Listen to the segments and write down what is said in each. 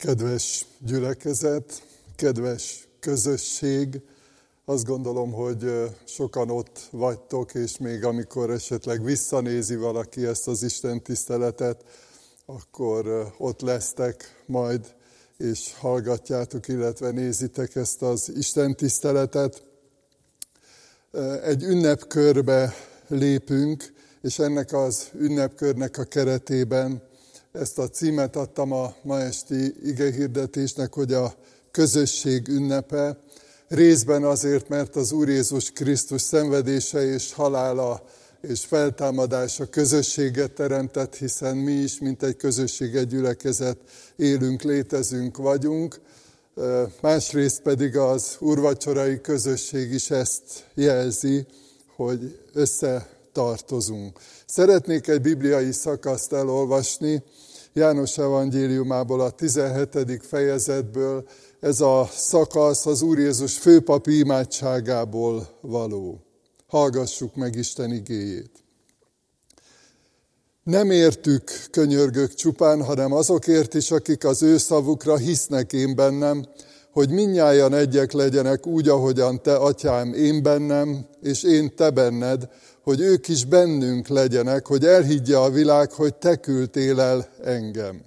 Kedves gyülekezet, kedves közösség, azt gondolom, hogy sokan ott vagytok, és még amikor esetleg visszanézi valaki ezt az Isten tiszteletet, akkor ott lesztek majd, és hallgatjátok, illetve nézitek ezt az Isten tiszteletet. Egy ünnepkörbe lépünk, és ennek az ünnepkörnek a keretében ezt a címet adtam a ma esti igehirdetésnek, hogy a közösség ünnepe. Részben azért, mert az Úr Jézus Krisztus szenvedése és halála és feltámadása közösséget teremtett, hiszen mi is, mint egy közösség, egy gyülekezet élünk, létezünk, vagyunk. Másrészt pedig az úrvacsorai közösség is ezt jelzi, hogy összetartozunk. Szeretnék egy bibliai szakaszt elolvasni, János evangéliumából, a 17. fejezetből. Ez a szakasz az Úr Jézus főpapi imádságából való. Hallgassuk meg Isten igéjét. Nem értük könyörgök csupán, hanem azokért is, akik az ő szavukra hisznek én bennem, hogy mindnyájan egyek legyenek úgy, ahogyan te, atyám, én bennem, és én te benned, hogy ők is bennünk legyenek, hogy elhiggye a világ, hogy te küldtél el engem.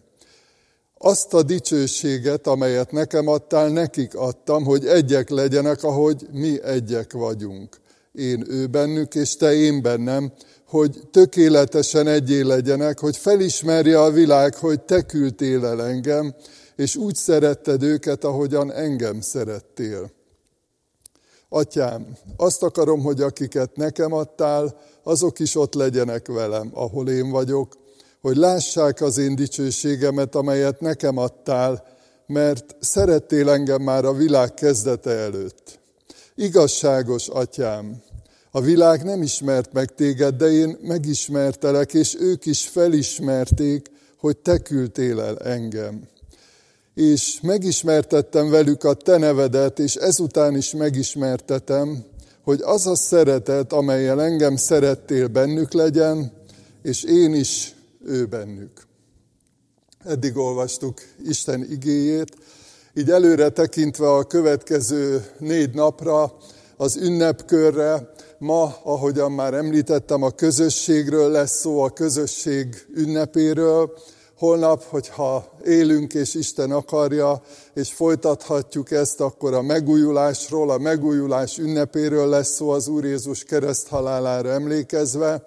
Azt a dicsőséget, amelyet nekem adtál, nekik adtam, hogy egyek legyenek, ahogy mi egyek vagyunk. Én ő bennük, és te én bennem, hogy tökéletesen egyé legyenek, hogy felismerje a világ, hogy te küldtél el engem, és úgy szeretted őket, ahogyan engem szerettél. Atyám, azt akarom, hogy akiket nekem adtál, azok is ott legyenek velem, ahol én vagyok, hogy lássák az én dicsőségemet, amelyet nekem adtál, mert szerettél engem már a világ kezdete előtt. Igazságos atyám, a világ nem ismert meg téged, de én megismertelek, és ők is felismerték, hogy te küldtél el engem. És megismertettem velük a te nevedet, és ezután is megismertetem, hogy az a szeretet, amellyel engem szerettél, bennük legyen, és én is ő bennük. Eddig olvastuk Isten igéjét, így előre tekintve a következő 4 napra, az ünnepkörre. Ma, ahogyan már említettem, a közösségről lesz szó, a közösség ünnepéről. Holnap, hogyha élünk és Isten akarja, és folytathatjuk ezt, akkor a megújulásról, a megújulás ünnepéről lesz szó, az Úr Jézus kereszthalálára emlékezve,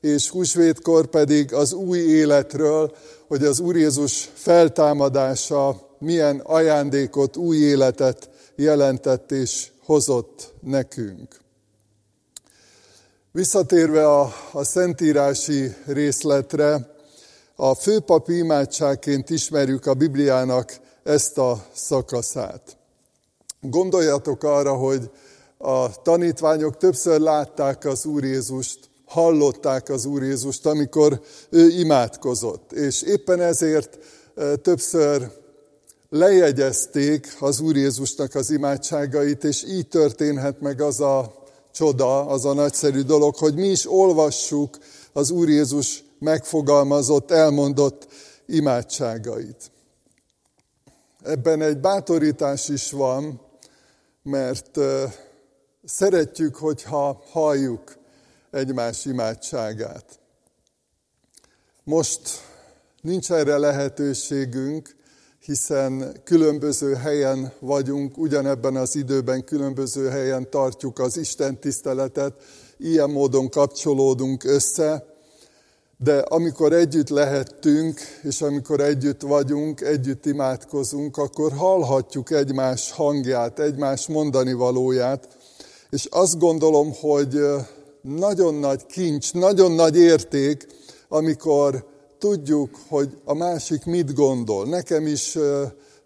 és húsvétkor pedig az új életről, hogy az Úr Jézus feltámadása milyen ajándékot, új életet jelentett és hozott nekünk. Visszatérve a szentírási részletre, a főpapi imádságként ismerjük a Bibliának ezt a szakaszát. Gondoljatok arra, hogy a tanítványok többször látták az Úr Jézust, hallották az Úr Jézust, amikor ő imádkozott. És éppen ezért többször lejegyezték az Úr Jézusnak az imádságait, és így történhet meg az a csoda, az a nagyszerű dolog, hogy mi is olvassuk az Úr Jézus megfogalmazott, elmondott imádságait. Ebben egy bátorítás is van, mert szeretjük, hogyha halljuk egymás imádságát. Most nincs erre lehetőségünk, hiszen különböző helyen vagyunk, ugyanebben az időben különböző helyen tartjuk az Isten tiszteletet, ilyen módon kapcsolódunk össze. De amikor együtt lehettünk, és amikor együtt vagyunk, együtt imádkozunk, akkor hallhatjuk egymás hangját, egymás mondani valóját. És azt gondolom, hogy nagyon nagy kincs, nagyon nagy érték, amikor tudjuk, hogy a másik mit gondol. Nekem is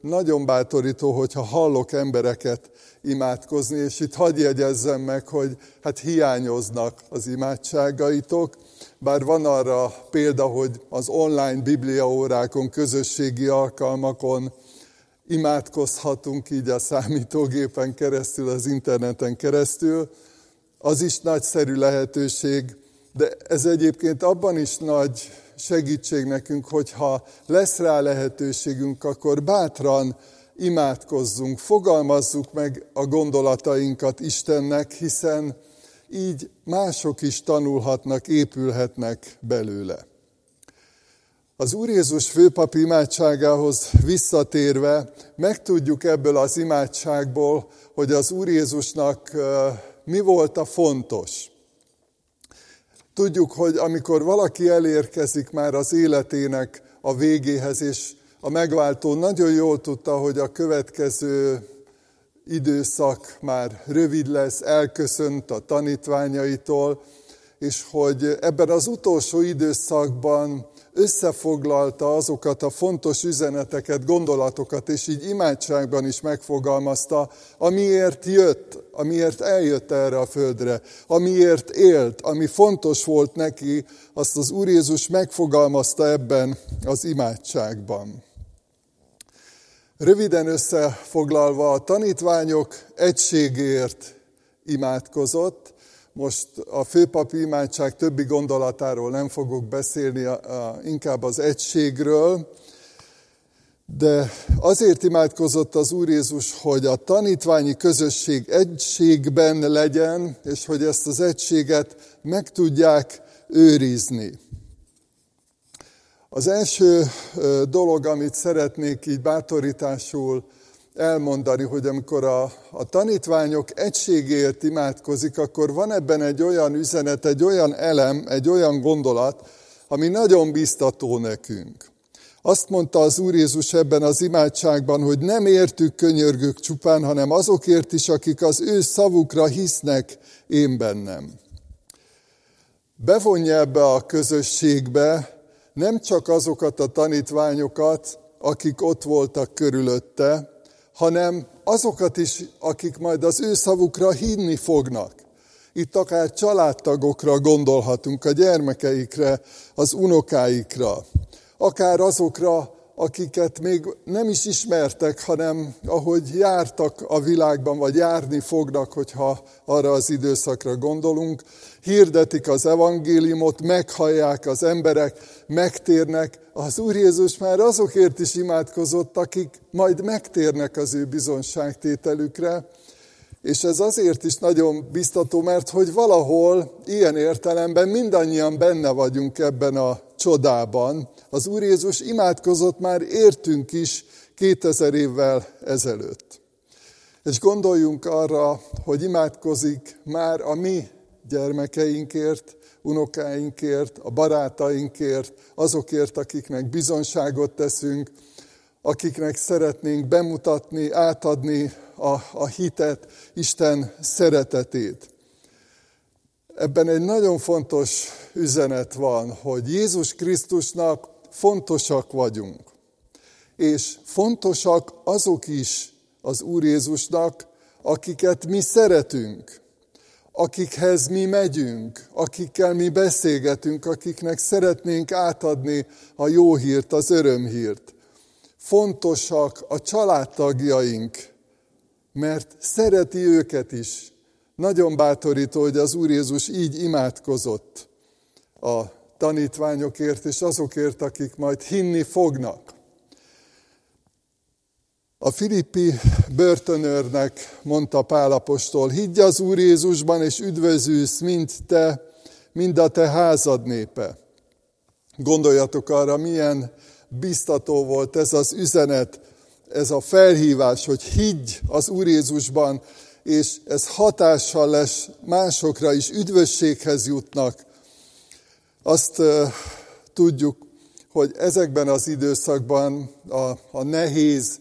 nagyon bátorító, hogyha hallok embereket imádkozni, és itt hadd jegyezzem meg, hogy hiányoznak az imádságaitok. Bár van arra példa, hogy az online bibliaórákon, közösségi alkalmakon imádkozhatunk így a számítógépen keresztül, az interneten keresztül. Az is nagyszerű lehetőség, de ez egyébként abban is nagy segítség nekünk, hogyha lesz rá lehetőségünk, akkor bátran imádkozzunk, fogalmazzuk meg a gondolatainkat Istennek, hiszen így mások is tanulhatnak, épülhetnek belőle. Az Úr Jézus főpapi imádságához visszatérve megtudjuk ebből az imádságból, hogy az Úr Jézusnak mi volt a fontos. Tudjuk, hogy amikor valaki elérkezik már az életének a végéhez, és a megváltó nagyon jól tudta, hogy a következő időszak már rövid lesz, elköszönt a tanítványaitól, és hogy ebben az utolsó időszakban összefoglalta azokat a fontos üzeneteket, gondolatokat, és így imádságban is megfogalmazta, amiért jött, amiért eljött erre a földre, amiért élt, ami fontos volt neki, azt az Úr Jézus megfogalmazta ebben az imádságban. Röviden összefoglalva, a tanítványok egységért imádkozott. Most a főpapi imádság többi gondolatáról nem fogok beszélni, inkább az egységről, de azért imádkozott az Úr Jézus, hogy a tanítványi közösség egységben legyen, és hogy ezt az egységet meg tudják őrizni. Az első dolog, amit szeretnék így bátorításul elmondani, hogy amikor a tanítványok egységért imádkozik, akkor van ebben egy olyan üzenet, egy olyan elem, egy olyan gondolat, ami nagyon biztató nekünk. Azt mondta az Úr Jézus ebben az imádságban, hogy nem értük könyörgök csupán, hanem azokért is, akik az ő szavukra hisznek én bennem. Bevonja ebbe a közösségbe nem csak azokat a tanítványokat, akik ott voltak körülötte, hanem azokat is, akik majd az ő szavukra hinni fognak. Itt akár családtagokra gondolhatunk, a gyermekeikre, az unokáikra, akár azokra, akiket még nem is ismertek, hanem ahogy jártak a világban, vagy járni fognak, hogyha arra az időszakra gondolunk, hirdetik az evangéliumot, meghallják az emberek, megtérnek. Az Úr Jézus már azokért is imádkozott, akik majd megtérnek az ő bizonságtételükre, és ez azért is nagyon biztató, mert hogy valahol ilyen értelemben mindannyian benne vagyunk ebben a csodában. Az Úr Jézus imádkozott már értünk is 2000 évvel ezelőtt. És gondoljunk arra, hogy imádkozik már a mi gyermekeinkért, unokáinkért, a barátainkért, azokért, akiknek bizonságot teszünk, akiknek szeretnénk bemutatni, átadni a hitet, Isten szeretetét. Ebben egy nagyon fontos üzenet van, hogy Jézus Krisztusnak fontosak vagyunk. És fontosak azok is az Úr Jézusnak, akiket mi szeretünk, akikhez mi megyünk, akikkel mi beszélgetünk, akiknek szeretnénk átadni a jó hírt, az örömhírt. Fontosak a családtagjaink, mert szereti őket is. Nagyon bátorító, hogy az Úr Jézus így imádkozott a tanítványokért és azokért, akik majd hinni fognak. A filippi börtönőrnek mondta Pál apostol, higgy az Úr Jézusban, és üdvözülsz mind a te házad népe. Gondoljatok arra, milyen biztató volt ez az üzenet, ez a felhívás, hogy higgy az Úr Jézusban, és ez hatással lesz másokra is, üdvösséghez jutnak. Azt tudjuk, hogy ezekben az időszakban, a nehéz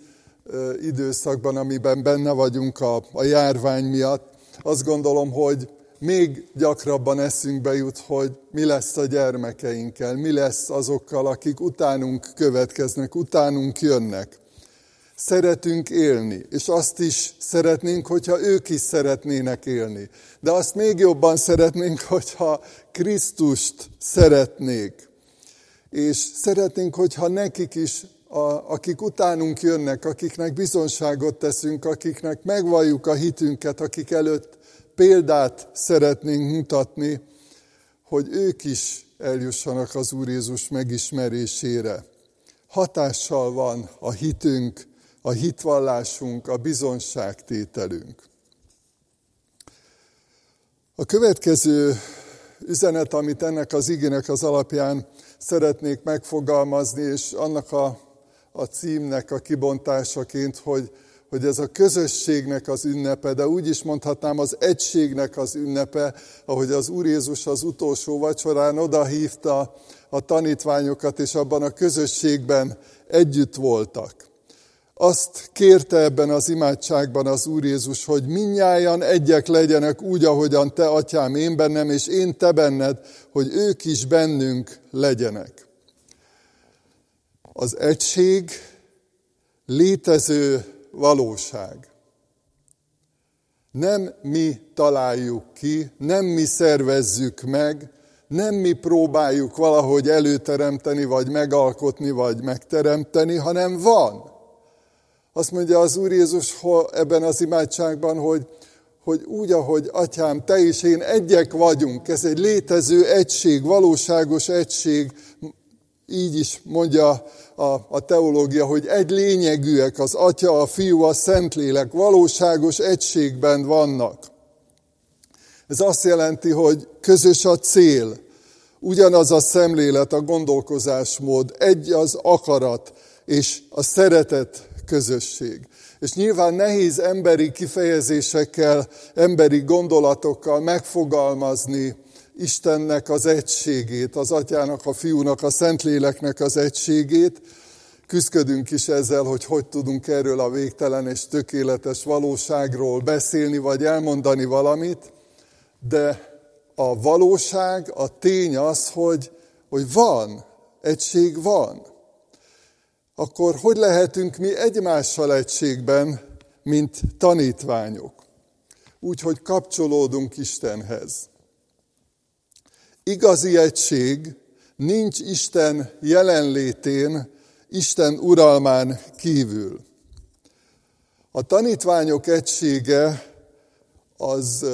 időszakban, amiben benne vagyunk a járvány miatt, azt gondolom, hogy még gyakrabban eszünkbe jut, hogy mi lesz a gyermekeinkkel, mi lesz azokkal, akik utánunk következnek, utánunk jönnek. Szeretünk élni, és azt is szeretnénk, hogyha ők is szeretnének élni. De azt még jobban szeretnénk, hogyha Krisztust szeretnék. És szeretnénk, hogyha nekik is, akik utánunk jönnek, akiknek bizonságot teszünk, akiknek megvalljuk a hitünket, akik előtt példát szeretnénk mutatni, hogy ők is eljussanak az Úr Jézus megismerésére. Hatással van a hitünk, a hitvallásunk, a bizonságtételünk. A következő üzenet, amit ennek az igének az alapján szeretnék megfogalmazni, és annak a címnek a kibontásaként, hogy ez a közösségnek az ünnepe, de úgy is mondhatnám az egységnek az ünnepe, ahogy az Úr Jézus az utolsó vacsorán odahívta a tanítványokat, és abban a közösségben együtt voltak. Azt kérte ebben az imádságban az Úr Jézus, hogy mindnyájan egyek legyenek úgy, ahogyan te, Atyám, én bennem, és én te benned, hogy ők is bennünk legyenek. Az egység létező valóság. Nem mi találjuk ki, nem mi szervezzük meg, nem mi próbáljuk valahogy előteremteni, vagy megalkotni, vagy megteremteni, hanem van. Azt mondja az Úr Jézus ebben az imádságban, hogy úgy, ahogy Atyám, te és én egyek vagyunk. Ez egy létező egység, valóságos egység. Így is mondja a teológia, hogy egy lényegűek, az Atya, a Fiú, a Szentlélek valóságos egységben vannak. Ez azt jelenti, hogy közös a cél, ugyanaz a szemlélet, a gondolkozásmód, egy az akarat és a szeretet közösség. És nyilván nehéz emberi kifejezésekkel, emberi gondolatokkal megfogalmazni Istennek az egységét, az Atyának, a Fiúnak, a Szentléleknek az egységét. Küszködünk is ezzel, hogy tudunk erről a végtelen és tökéletes valóságról beszélni, vagy elmondani valamit, de a valóság, a tény az, hogy van, egység van. Akkor hogy lehetünk mi egymással egységben, mint tanítványok? Úgyhogy kapcsolódunk Istenhez. Igazi egység nincs Isten jelenlétén, Isten uralmán kívül. A tanítványok egysége az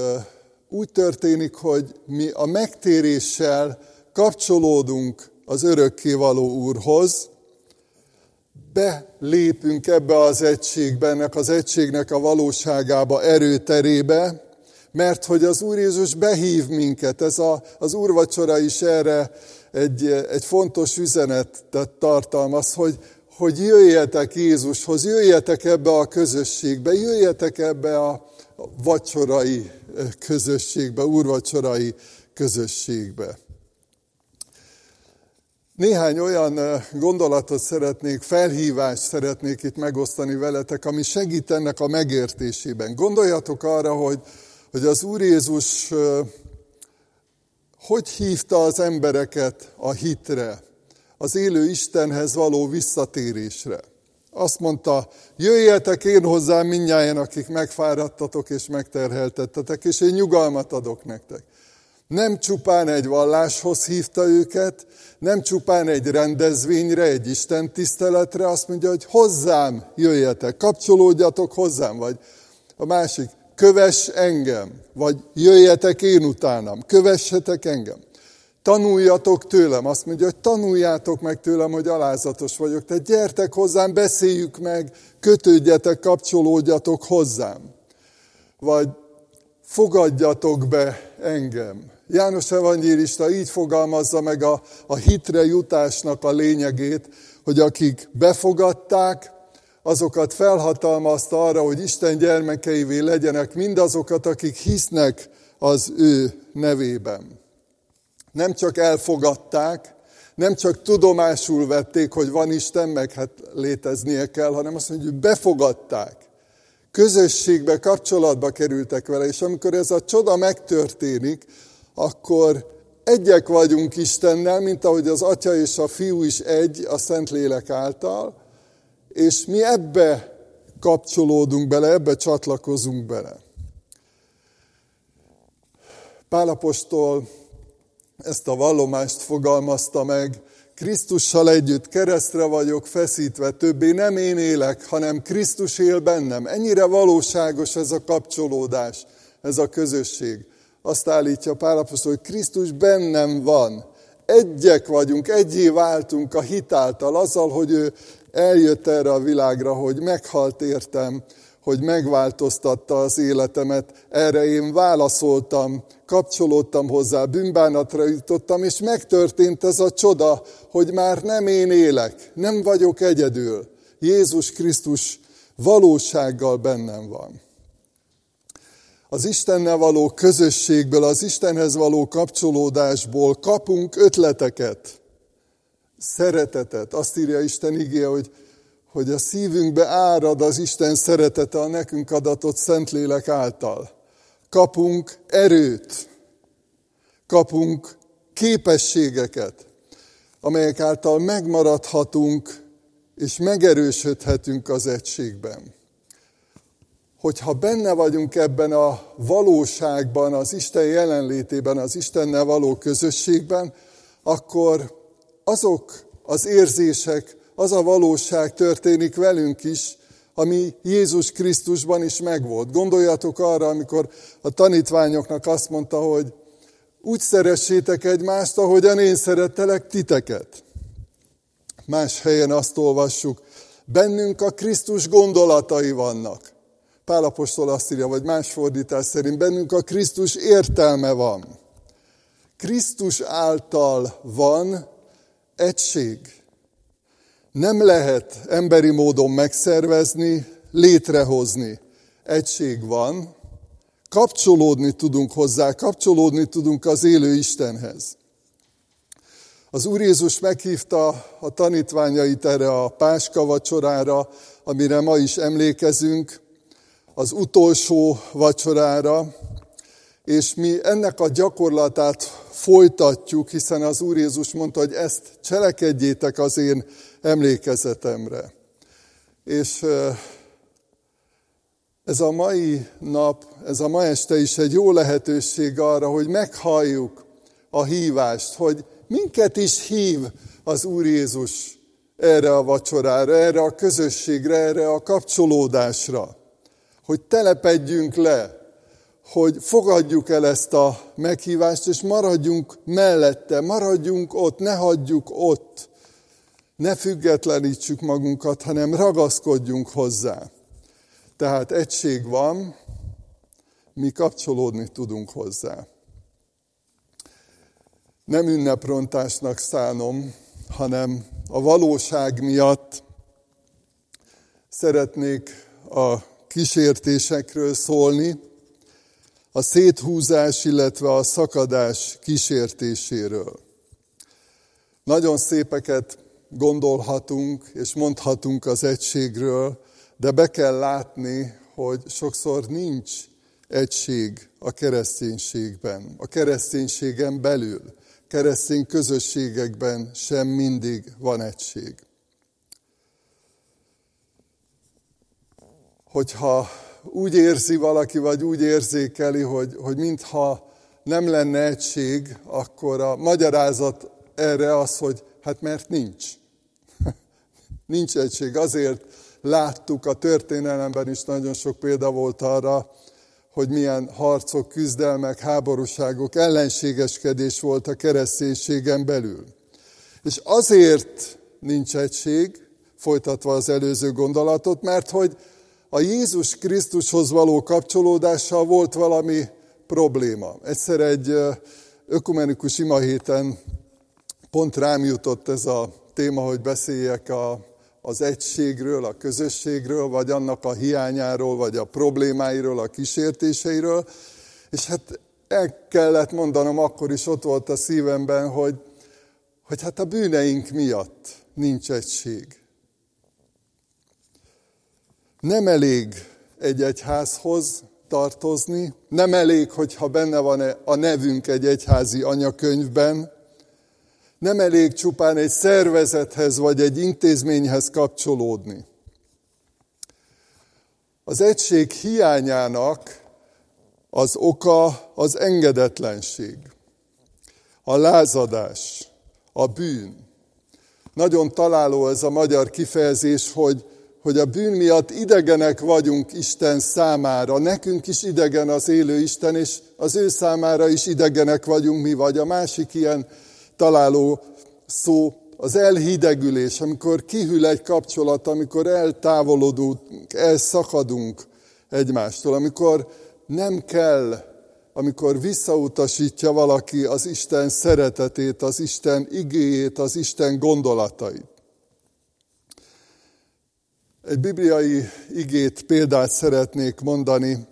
úgy történik, hogy mi a megtéréssel kapcsolódunk az örökkévaló Úrhoz, belépünk ebbe az egységbe, ennek az egységnek a valóságába, erőterébe, mert hogy az Úr Jézus behív minket. Ez az úrvacsora is erre egy fontos üzenetet tartalmaz, hogy jöjjetek Jézushoz, jöjjetek ebbe a közösségbe, jöjjetek ebbe a vacsorai közösségbe, úrvacsorai közösségbe. Néhány olyan gondolatot szeretnék, felhívást szeretnék itt megosztani veletek, ami segít ennek a megértésében. Gondoljatok arra, hogy az Úr Jézus hogy hívta az embereket a hitre, az élő Istenhez való visszatérésre. Azt mondta, jöjjetek én hozzám mindnyájan, akik megfáradtatok és megterheltettetek, és én nyugalmat adok nektek. Nem csupán egy valláshoz hívta őket, nem csupán egy rendezvényre, egy istentiszteletre, azt mondja, hogy hozzám jöjjetek, kapcsolódjatok hozzám, vagy a másik, kövess engem, vagy jöjjetek én utánam, kövessetek engem. Tanuljatok tőlem, azt mondja, hogy tanuljátok meg tőlem, hogy alázatos vagyok, tehát gyertek hozzám, beszéljük meg, kötődjetek, kapcsolódjatok hozzám. Vagy fogadjatok be engem. János evangélista így fogalmazza meg a hitre jutásnak a lényegét, hogy akik befogadták, azokat felhatalmazta arra, hogy Isten gyermekeivé legyenek mindazokat, akik hisznek az ő nevében. Nem csak elfogadták, nem csak tudomásul vették, hogy van Isten, meg hát léteznie kell, hanem azt mondja, hogy befogadták. Közösségbe, kapcsolatba kerültek vele, és amikor ez a csoda megtörténik, akkor egyek vagyunk Istennel, mint ahogy az Atya és a Fiú is egy a Szentlélek által, és mi ebbe kapcsolódunk bele, ebbe csatlakozunk bele. Pál apostol ezt a vallomást fogalmazta meg, Krisztussal együtt keresztre vagyok feszítve, többé nem én élek, hanem Krisztus él bennem. Ennyire valóságos ez a kapcsolódás, ez a közösség. Azt állítja Pál apostol, hogy Krisztus bennem van. egyek vagyunk, egyé váltunk a hit által, azzal, hogy ő eljött erre a világra, hogy meghalt értem, hogy megváltoztatta az életemet. Erre én válaszoltam, kapcsolódtam hozzá, bűnbánatra jutottam, és megtörtént ez a csoda, hogy már nem én élek, nem vagyok egyedül. Jézus Krisztus valósággal bennem van. Az Istennel való közösségből, az Istenhez való kapcsolódásból kapunk ötleteket, szeretetet. Azt írja Isten igéje, hogy a szívünkbe árad az Isten szeretete a nekünk adatott Szentlélek által. Kapunk erőt, kapunk képességeket, amelyek által megmaradhatunk és megerősödhetünk az egységben. Hogyha benne vagyunk ebben a valóságban, az Isten jelenlétében, az Istennel való közösségben, akkor azok az érzések, az a valóság történik velünk is, ami Jézus Krisztusban is megvolt. Gondoljatok arra, amikor a tanítványoknak azt mondta, hogy úgy szeressétek egymást, ahogyan én szerettelek titeket. Más helyen azt olvassuk, bennünk a Krisztus gondolatai vannak. Pál apostol azt írja, vagy más fordítás szerint, bennünk a Krisztus értelme van. Krisztus által van egység. Nem lehet emberi módon megszervezni, létrehozni. Egység van, kapcsolódni tudunk hozzá, kapcsolódni tudunk az élő Istenhez. Az Úr Jézus meghívta a tanítványait erre a Páska vacsorára, amire ma is emlékezünk, az utolsó vacsorára, és mi ennek a gyakorlatát folytatjuk, hiszen az Úr Jézus mondta, hogy ezt cselekedjétek az én emlékezetemre. És ez a mai nap, ez a ma este is egy jó lehetőség arra, hogy meghalljuk a hívást, hogy minket is hív az Úr Jézus erre a vacsorára, erre a közösségre, erre a kapcsolódásra. Hogy telepedjünk le, hogy fogadjuk el ezt a meghívást, és maradjunk mellette, maradjunk ott, ne hagyjuk ott. Ne függetlenítsük magunkat, hanem ragaszkodjunk hozzá. Tehát egység van, mi kapcsolódni tudunk hozzá. Nem ünneprontásnak szánom, hanem a valóság miatt szeretnék a kísértésekről szólni, a széthúzás, illetve a szakadás kísértéséről. Nagyon szépeket gondolhatunk és mondhatunk az egységről, de be kell látni, hogy sokszor nincs egység a kereszténységben, a kereszténységen belül, keresztény közösségekben sem mindig van egység. Hogyha úgy érzi valaki, vagy úgy érzékeli, hogy mintha nem lenne egység, akkor a magyarázat erre az, hogy hát mert nincs. Nincs egység. Azért láttuk a történelemben is, nagyon sok példa volt arra, hogy milyen harcok, küzdelmek, háborúságok, ellenségeskedés volt a kereszténységen belül. És azért nincs egység, folytatva az előző gondolatot, mert hogy a Jézus Krisztushoz való kapcsolódással volt valami probléma. Egyszer egy ökumenikus imahéten pont rám jutott ez a téma, hogy beszéljek az egységről, a közösségről, vagy annak a hiányáról, vagy a problémáiról, a kísértéseiről. És hát el kellett mondanom, akkor is ott volt a szívemben, hogy hát a bűneink miatt nincs egység. Nem elég egy egyházhoz tartozni, nem elég, hogyha benne van a nevünk egy egyházi anyakönyvben, nem elég csupán egy szervezethez vagy egy intézményhez kapcsolódni. Az egység hiányának az oka az engedetlenség, a lázadás, a bűn. Nagyon találó ez a magyar kifejezés, hogy a bűn miatt idegenek vagyunk Isten számára. Nekünk is idegen az élő Isten, és az ő számára is idegenek vagyunk mi, vagy a másik ilyen találó szó az elhidegülés, amikor kihűl egy kapcsolat, amikor eltávolodunk, elszakadunk egymástól, amikor nem kell, amikor visszautasítja valaki az Isten szeretetét, az Isten igéjét, az Isten gondolatait. Egy bibliai igét, példát szeretnék mondani,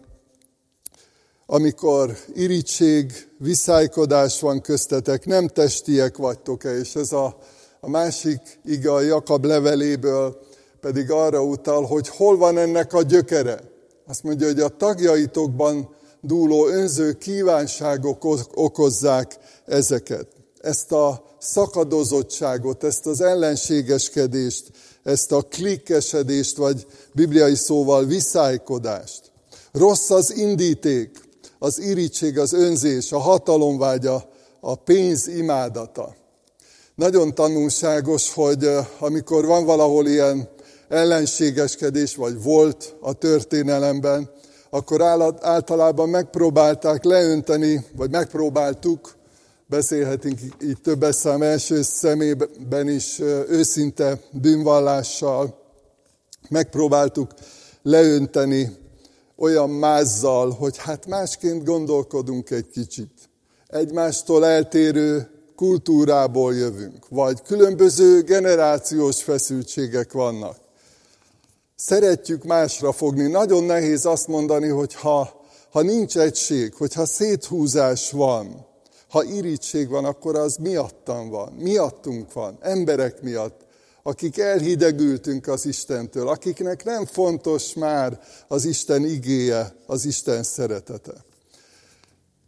amikor irigység, viszálykodás van köztetek, nem testiek vagytok-e, és ez a másik ige a Jakab leveléből pedig arra utal, hogy hol van ennek a gyökere. Azt mondja, hogy a tagjaitokban dúló önző kívánságok okozzák ezeket. Ezt a szakadozottságot, ezt az ellenségeskedést, ezt a klikkesedést, vagy bibliai szóval viszálykodást. Rossz az indíték, az irigység, az önzés, a hatalomvágya, a pénz imádata. Nagyon tanulságos, hogy amikor van valahol ilyen ellenségeskedés, vagy volt a történelemben, akkor általában megpróbálták leönteni, vagy megpróbáltuk, beszélhetünk így többes szám első szemében is őszinte bűnvallással, megpróbáltuk leönteni olyan mázzal, hogy hát másként gondolkodunk egy kicsit. Egymástól eltérő kultúrából jövünk, vagy különböző generációs feszültségek vannak. Szeretjük másra fogni. Nagyon nehéz azt mondani, hogy ha nincs egység, hogyha széthúzás van, ha irigység van, akkor az miattam van, miattunk van, emberek miatt, akik elhidegültünk az Istentől, akiknek nem fontos már az Isten igéje, az Isten szeretete.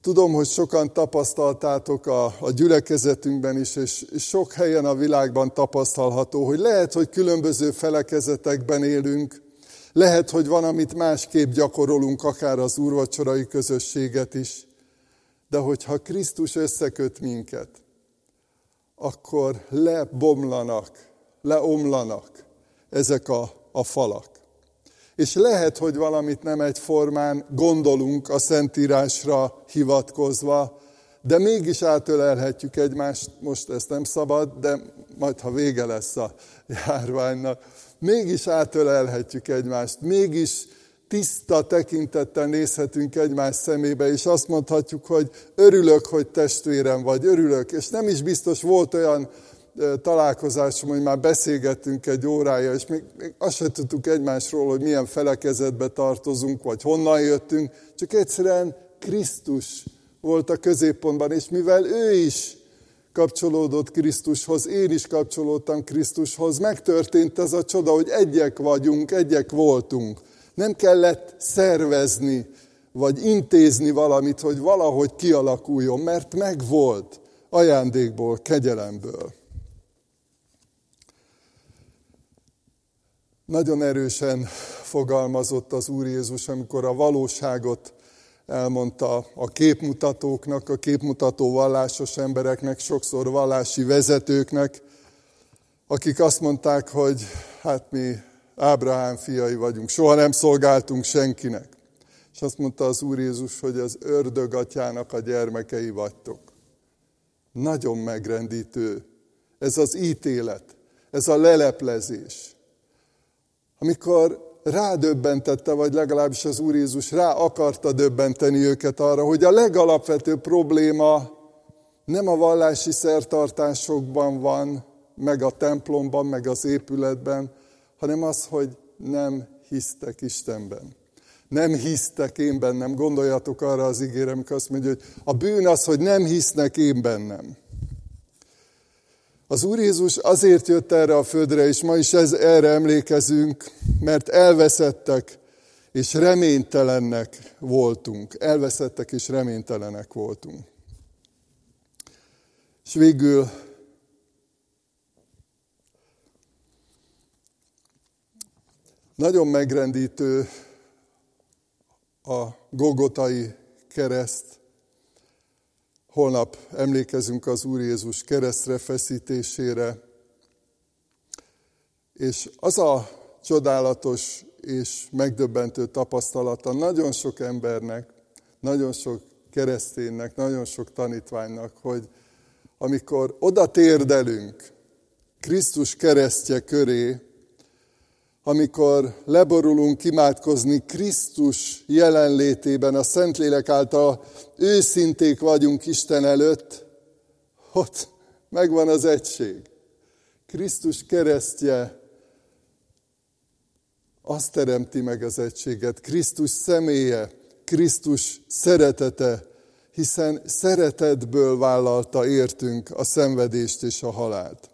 Tudom, hogy sokan tapasztaltátok a gyülekezetünkben is, és sok helyen a világban tapasztalható, hogy lehet, hogy különböző felekezetekben élünk, lehet, hogy van, amit másképp gyakorolunk, akár az úrvacsorai közösséget is, de hogyha Krisztus összeköt minket, akkor leomlanak ezek a falak. És lehet, hogy valamit nem egyformán gondolunk a Szentírásra hivatkozva, de mégis átölelhetjük egymást, most ezt nem szabad, de majd, ha vége lesz a járványnak, mégis átölelhetjük egymást, mégis tiszta tekintettel nézhetünk egymás szemébe, és azt mondhatjuk, hogy örülök, hogy testvérem vagy, örülök. És nem is biztos, volt olyan találkozásom, hogy már beszélgettünk egy órája, és még azt sem tudtuk egymásról, hogy milyen felekezetbe tartozunk, vagy honnan jöttünk, csak egyszerűen Krisztus volt a középpontban, és mivel ő is kapcsolódott Krisztushoz, én is kapcsolódtam Krisztushoz, megtörtént ez a csoda, hogy egyek vagyunk, egyek voltunk. Nem kellett szervezni, vagy intézni valamit, hogy valahogy kialakuljon, mert megvolt ajándékból, kegyelemből. Nagyon erősen fogalmazott az Úr Jézus, amikor a valóságot elmondta a képmutatóknak, a képmutató vallásos embereknek, sokszor vallási vezetőknek, akik azt mondták, hogy hát mi Ábrahám fiai vagyunk, soha nem szolgáltunk senkinek. És azt mondta az Úr Jézus, hogy az ördög atyának a gyermekei vagytok. Nagyon megrendítő ez az ítélet, ez a leleplezés. Amikor rádöbbentette, vagy legalábbis az Úr Jézus rá akarta döbbenteni őket arra, hogy a legalapvetőbb probléma nem a vallási szertartásokban van, meg a templomban, meg az épületben, hanem az, hogy nem hisztek Istenben. Nem hisztek én bennem. Gondoljatok arra az ígére, amikor azt mondja, hogy a bűn az, hogy nem hisznek én bennem. Az Úr Jézus azért jött erre a földre, és ma is erre emlékezünk, mert elveszettek és reménytelennek voltunk. Elveszettek és reménytelenek voltunk. És végül nagyon megrendítő a golgotai kereszt. Holnap emlékezünk az Úr Jézus keresztre feszítésére. És az a csodálatos és megdöbbentő tapasztalata nagyon sok embernek, nagyon sok kereszténynek, nagyon sok tanítványnak, hogy amikor oda térdelünk Krisztus keresztje köré, amikor leborulunk imádkozni Krisztus jelenlétében, a Szentlélek által őszinték vagyunk Isten előtt, ott megvan az egység. Krisztus keresztje azt teremti meg az egységet, Krisztus személye, Krisztus szeretete, hiszen szeretetből vállalta értünk a szenvedést és a halált.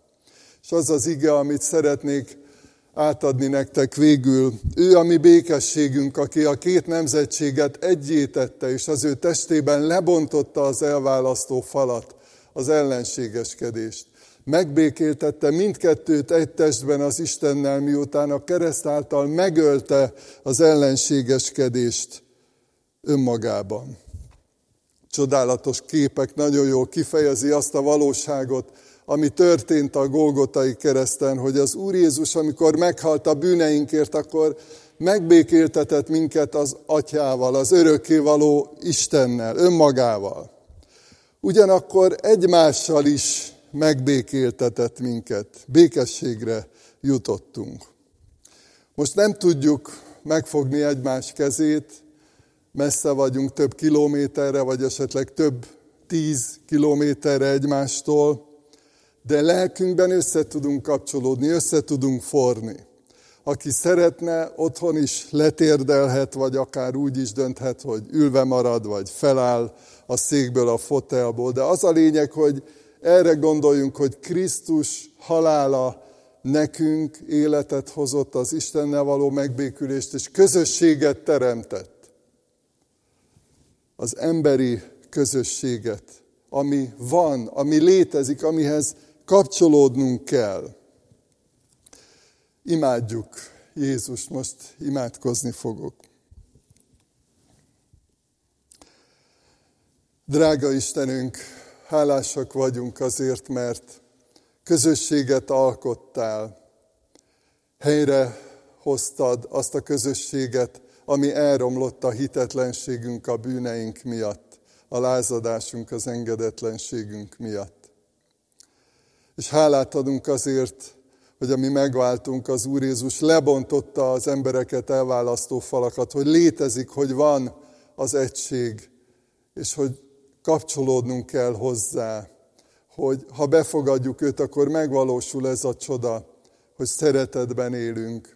És az az ige, amit szeretnék átadni nektek végül, ő a mi békességünk, aki a két nemzetséget egyé tette, és az ő testében lebontotta az elválasztó falat, az ellenségeskedést. Megbékéltette mindkettőt egy testben az Istennel, miután a kereszt által megölte az ellenségeskedést önmagában. Csodálatos képek, nagyon jól kifejezi azt a valóságot, ami történt a Golgotai kereszten, hogy az Úr Jézus, amikor meghalt a bűneinkért, akkor megbékéltetett minket az Atyával, az örökkévaló Istennel, önmagával. Ugyanakkor egymással is megbékéltetett minket, békességre jutottunk. Most nem tudjuk megfogni egymás kezét, messze vagyunk több kilométerre, vagy esetleg több 10 kilométerre egymástól, de lelkünkben össze tudunk kapcsolódni, össze tudunk forni. Aki szeretne, otthon is letérdelhet, vagy akár úgy is dönthet, hogy ülve marad, vagy feláll a székből, a fotelból. De az a lényeg, hogy erre gondoljunk, hogy Krisztus halála nekünk életet hozott, az Istennel való megbékülést, és közösséget teremtett. Az emberi közösséget, ami van, ami létezik, amihez kapcsolódnunk kell. Imádjuk Jézust, most imádkozni fogok. Drága Istenünk, hálásak vagyunk azért, mert közösséget alkottál. Helyre hoztad azt a közösséget, ami elromlott a hitetlenségünk, a bűneink miatt, a lázadásunk, az engedetlenségünk miatt. És hálát adunk azért, hogy a mi megváltunk, az Úr Jézus lebontotta az embereket elválasztó falakat, hogy létezik, hogy van az egység, és hogy kapcsolódnunk kell hozzá, hogy ha befogadjuk őt, akkor megvalósul ez a csoda, hogy szeretetben élünk,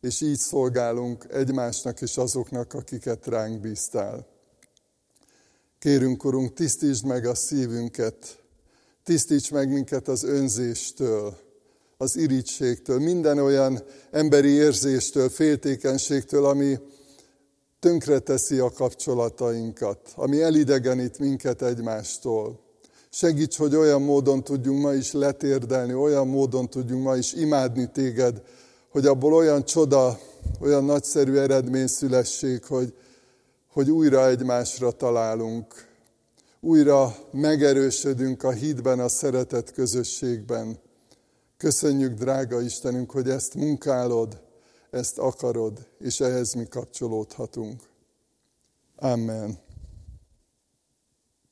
és így szolgálunk egymásnak és azoknak, akiket ránk bíztál. Kérünk, Urunk, tisztítsd meg a szívünket, tisztíts meg minket az önzéstől, az irigységtől, minden olyan emberi érzéstől, féltékenységtől, ami tönkreteszi a kapcsolatainkat, ami elidegenít minket egymástól. Segíts, hogy olyan módon tudjunk ma is letérdelni, olyan módon tudjunk ma is imádni téged, hogy abból olyan csoda, olyan nagyszerű eredmény szülessék, hogy újra egymásra találunk, újra megerősödünk a hitben, a szeretet közösségben. Köszönjük, drága Istenünk, hogy ezt munkálod, ezt akarod, és ehhez mi kapcsolódhatunk. Amen.